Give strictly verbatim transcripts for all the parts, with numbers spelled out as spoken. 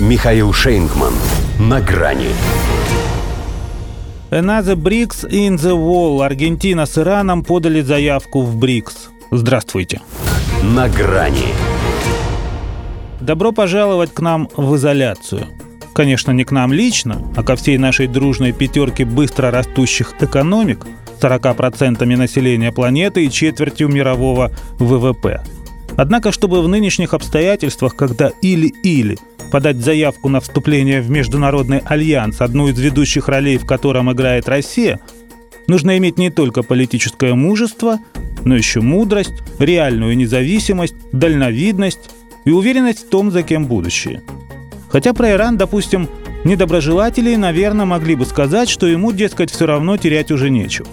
Михаил Шейнгман. На грани. Another брикс in the wall. Аргентина с Ираном подали заявку в брикс. Здравствуйте. На грани. Добро пожаловать к нам в изоляцию. Конечно, не к нам лично, а ко всей нашей дружной пятерке быстро растущих экономик, сорока процентов населения планеты и четвертью мирового вэ вэ пэ. Однако, чтобы в нынешних обстоятельствах, когда или-или подать заявку на вступление в Международный альянс, одну из ведущих ролей в котором играет Россия, нужно иметь не только политическое мужество, но еще мудрость, реальную независимость, дальновидность и уверенность в том, за кем будущее. Хотя про Иран, допустим, недоброжелатели, наверное, могли бы сказать, что ему, дескать, все равно терять уже нечего.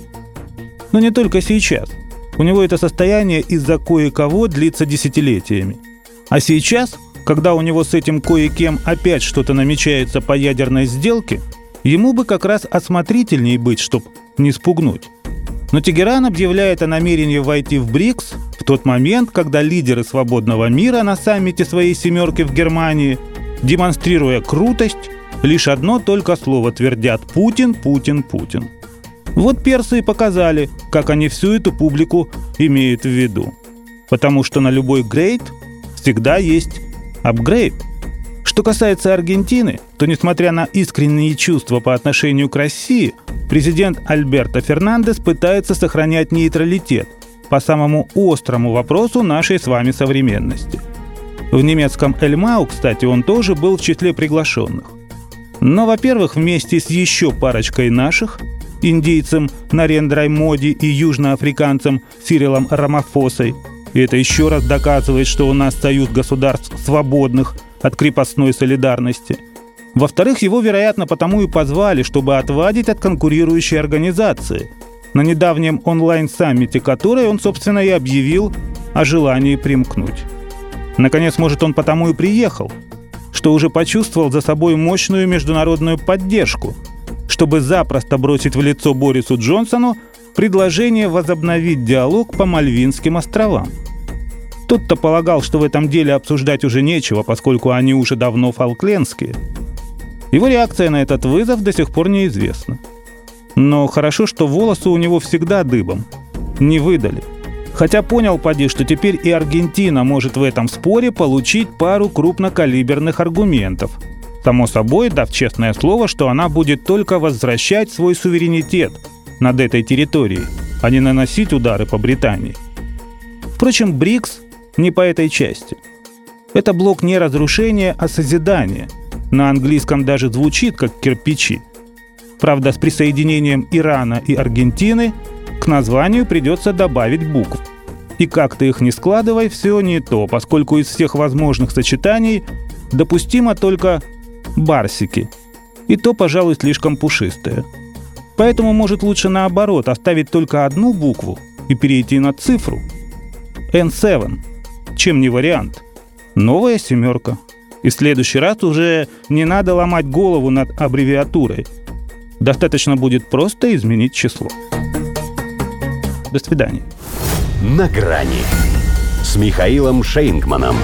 Но не только сейчас. У него это состояние из-за кое-кого длится десятилетиями. А сейчас, когда у него с этим кое-кем опять что-то намечается по ядерной сделке, ему бы как раз осмотрительней быть, чтоб не спугнуть. Но Тегеран объявляет о намерении войти в брикс в тот момент, когда лидеры свободного мира на саммите своей «семерки» в Германии, демонстрируя крутость, лишь одно только слово твердят: «Путин, Путин, Путин». Вот персы и показали, как они всю эту публику имеют в виду. Потому что на любой грейд всегда есть апгрейд. Что касается Аргентины, то, несмотря на искренние чувства по отношению к России, президент Альберто Фернандес пытается сохранять нейтралитет по самому острому вопросу нашей с вами современности. В немецком «Эльмау», кстати, он тоже был в числе приглашенных. Но, во-первых, вместе с еще парочкой наших, индийцем Нарендрой Моди и южноафриканцем Сирилом Рамафосой. И это еще раз доказывает, что у нас союз государств свободных от крепостной солидарности. Во-вторых, его, вероятно, потому и позвали, чтобы отвадить от конкурирующей организации, на недавнем онлайн-саммите которой он, собственно, и объявил о желании примкнуть. Наконец, может, он потому и приехал, что уже почувствовал за собой мощную международную поддержку, чтобы запросто бросить в лицо Борису Джонсону предложение возобновить диалог по Мальвинским островам. Тот-то полагал, что в этом деле обсуждать уже нечего, поскольку они уже давно фолклендские. Его реакция на этот вызов до сих пор неизвестна. Но хорошо, что волосы у него всегда дыбом. Не выдали. Хотя понял, поди, что теперь и Аргентина может в этом споре получить пару крупнокалиберных аргументов. Само собой, дав честное слово, что она будет только возвращать свой суверенитет над этой территорией, а не наносить удары по Британии. Впрочем, брикс не по этой части. Это блок не разрушения, а созидания. На английском даже звучит как кирпичи. Правда, с присоединением Ирана и Аргентины к названию придется добавить букв. И как ты их ни складывай, все не то, поскольку из всех возможных сочетаний допустимо только барсики. И то, пожалуй, слишком пушистые. Поэтому, может, лучше наоборот, оставить только одну букву и перейти на цифру. эн семь. Чем не вариант? Новая семерка. И в следующий раз уже не надо ломать голову над аббревиатурой. Достаточно будет просто изменить число. До свидания. На грани с Михаилом Шейнгманом.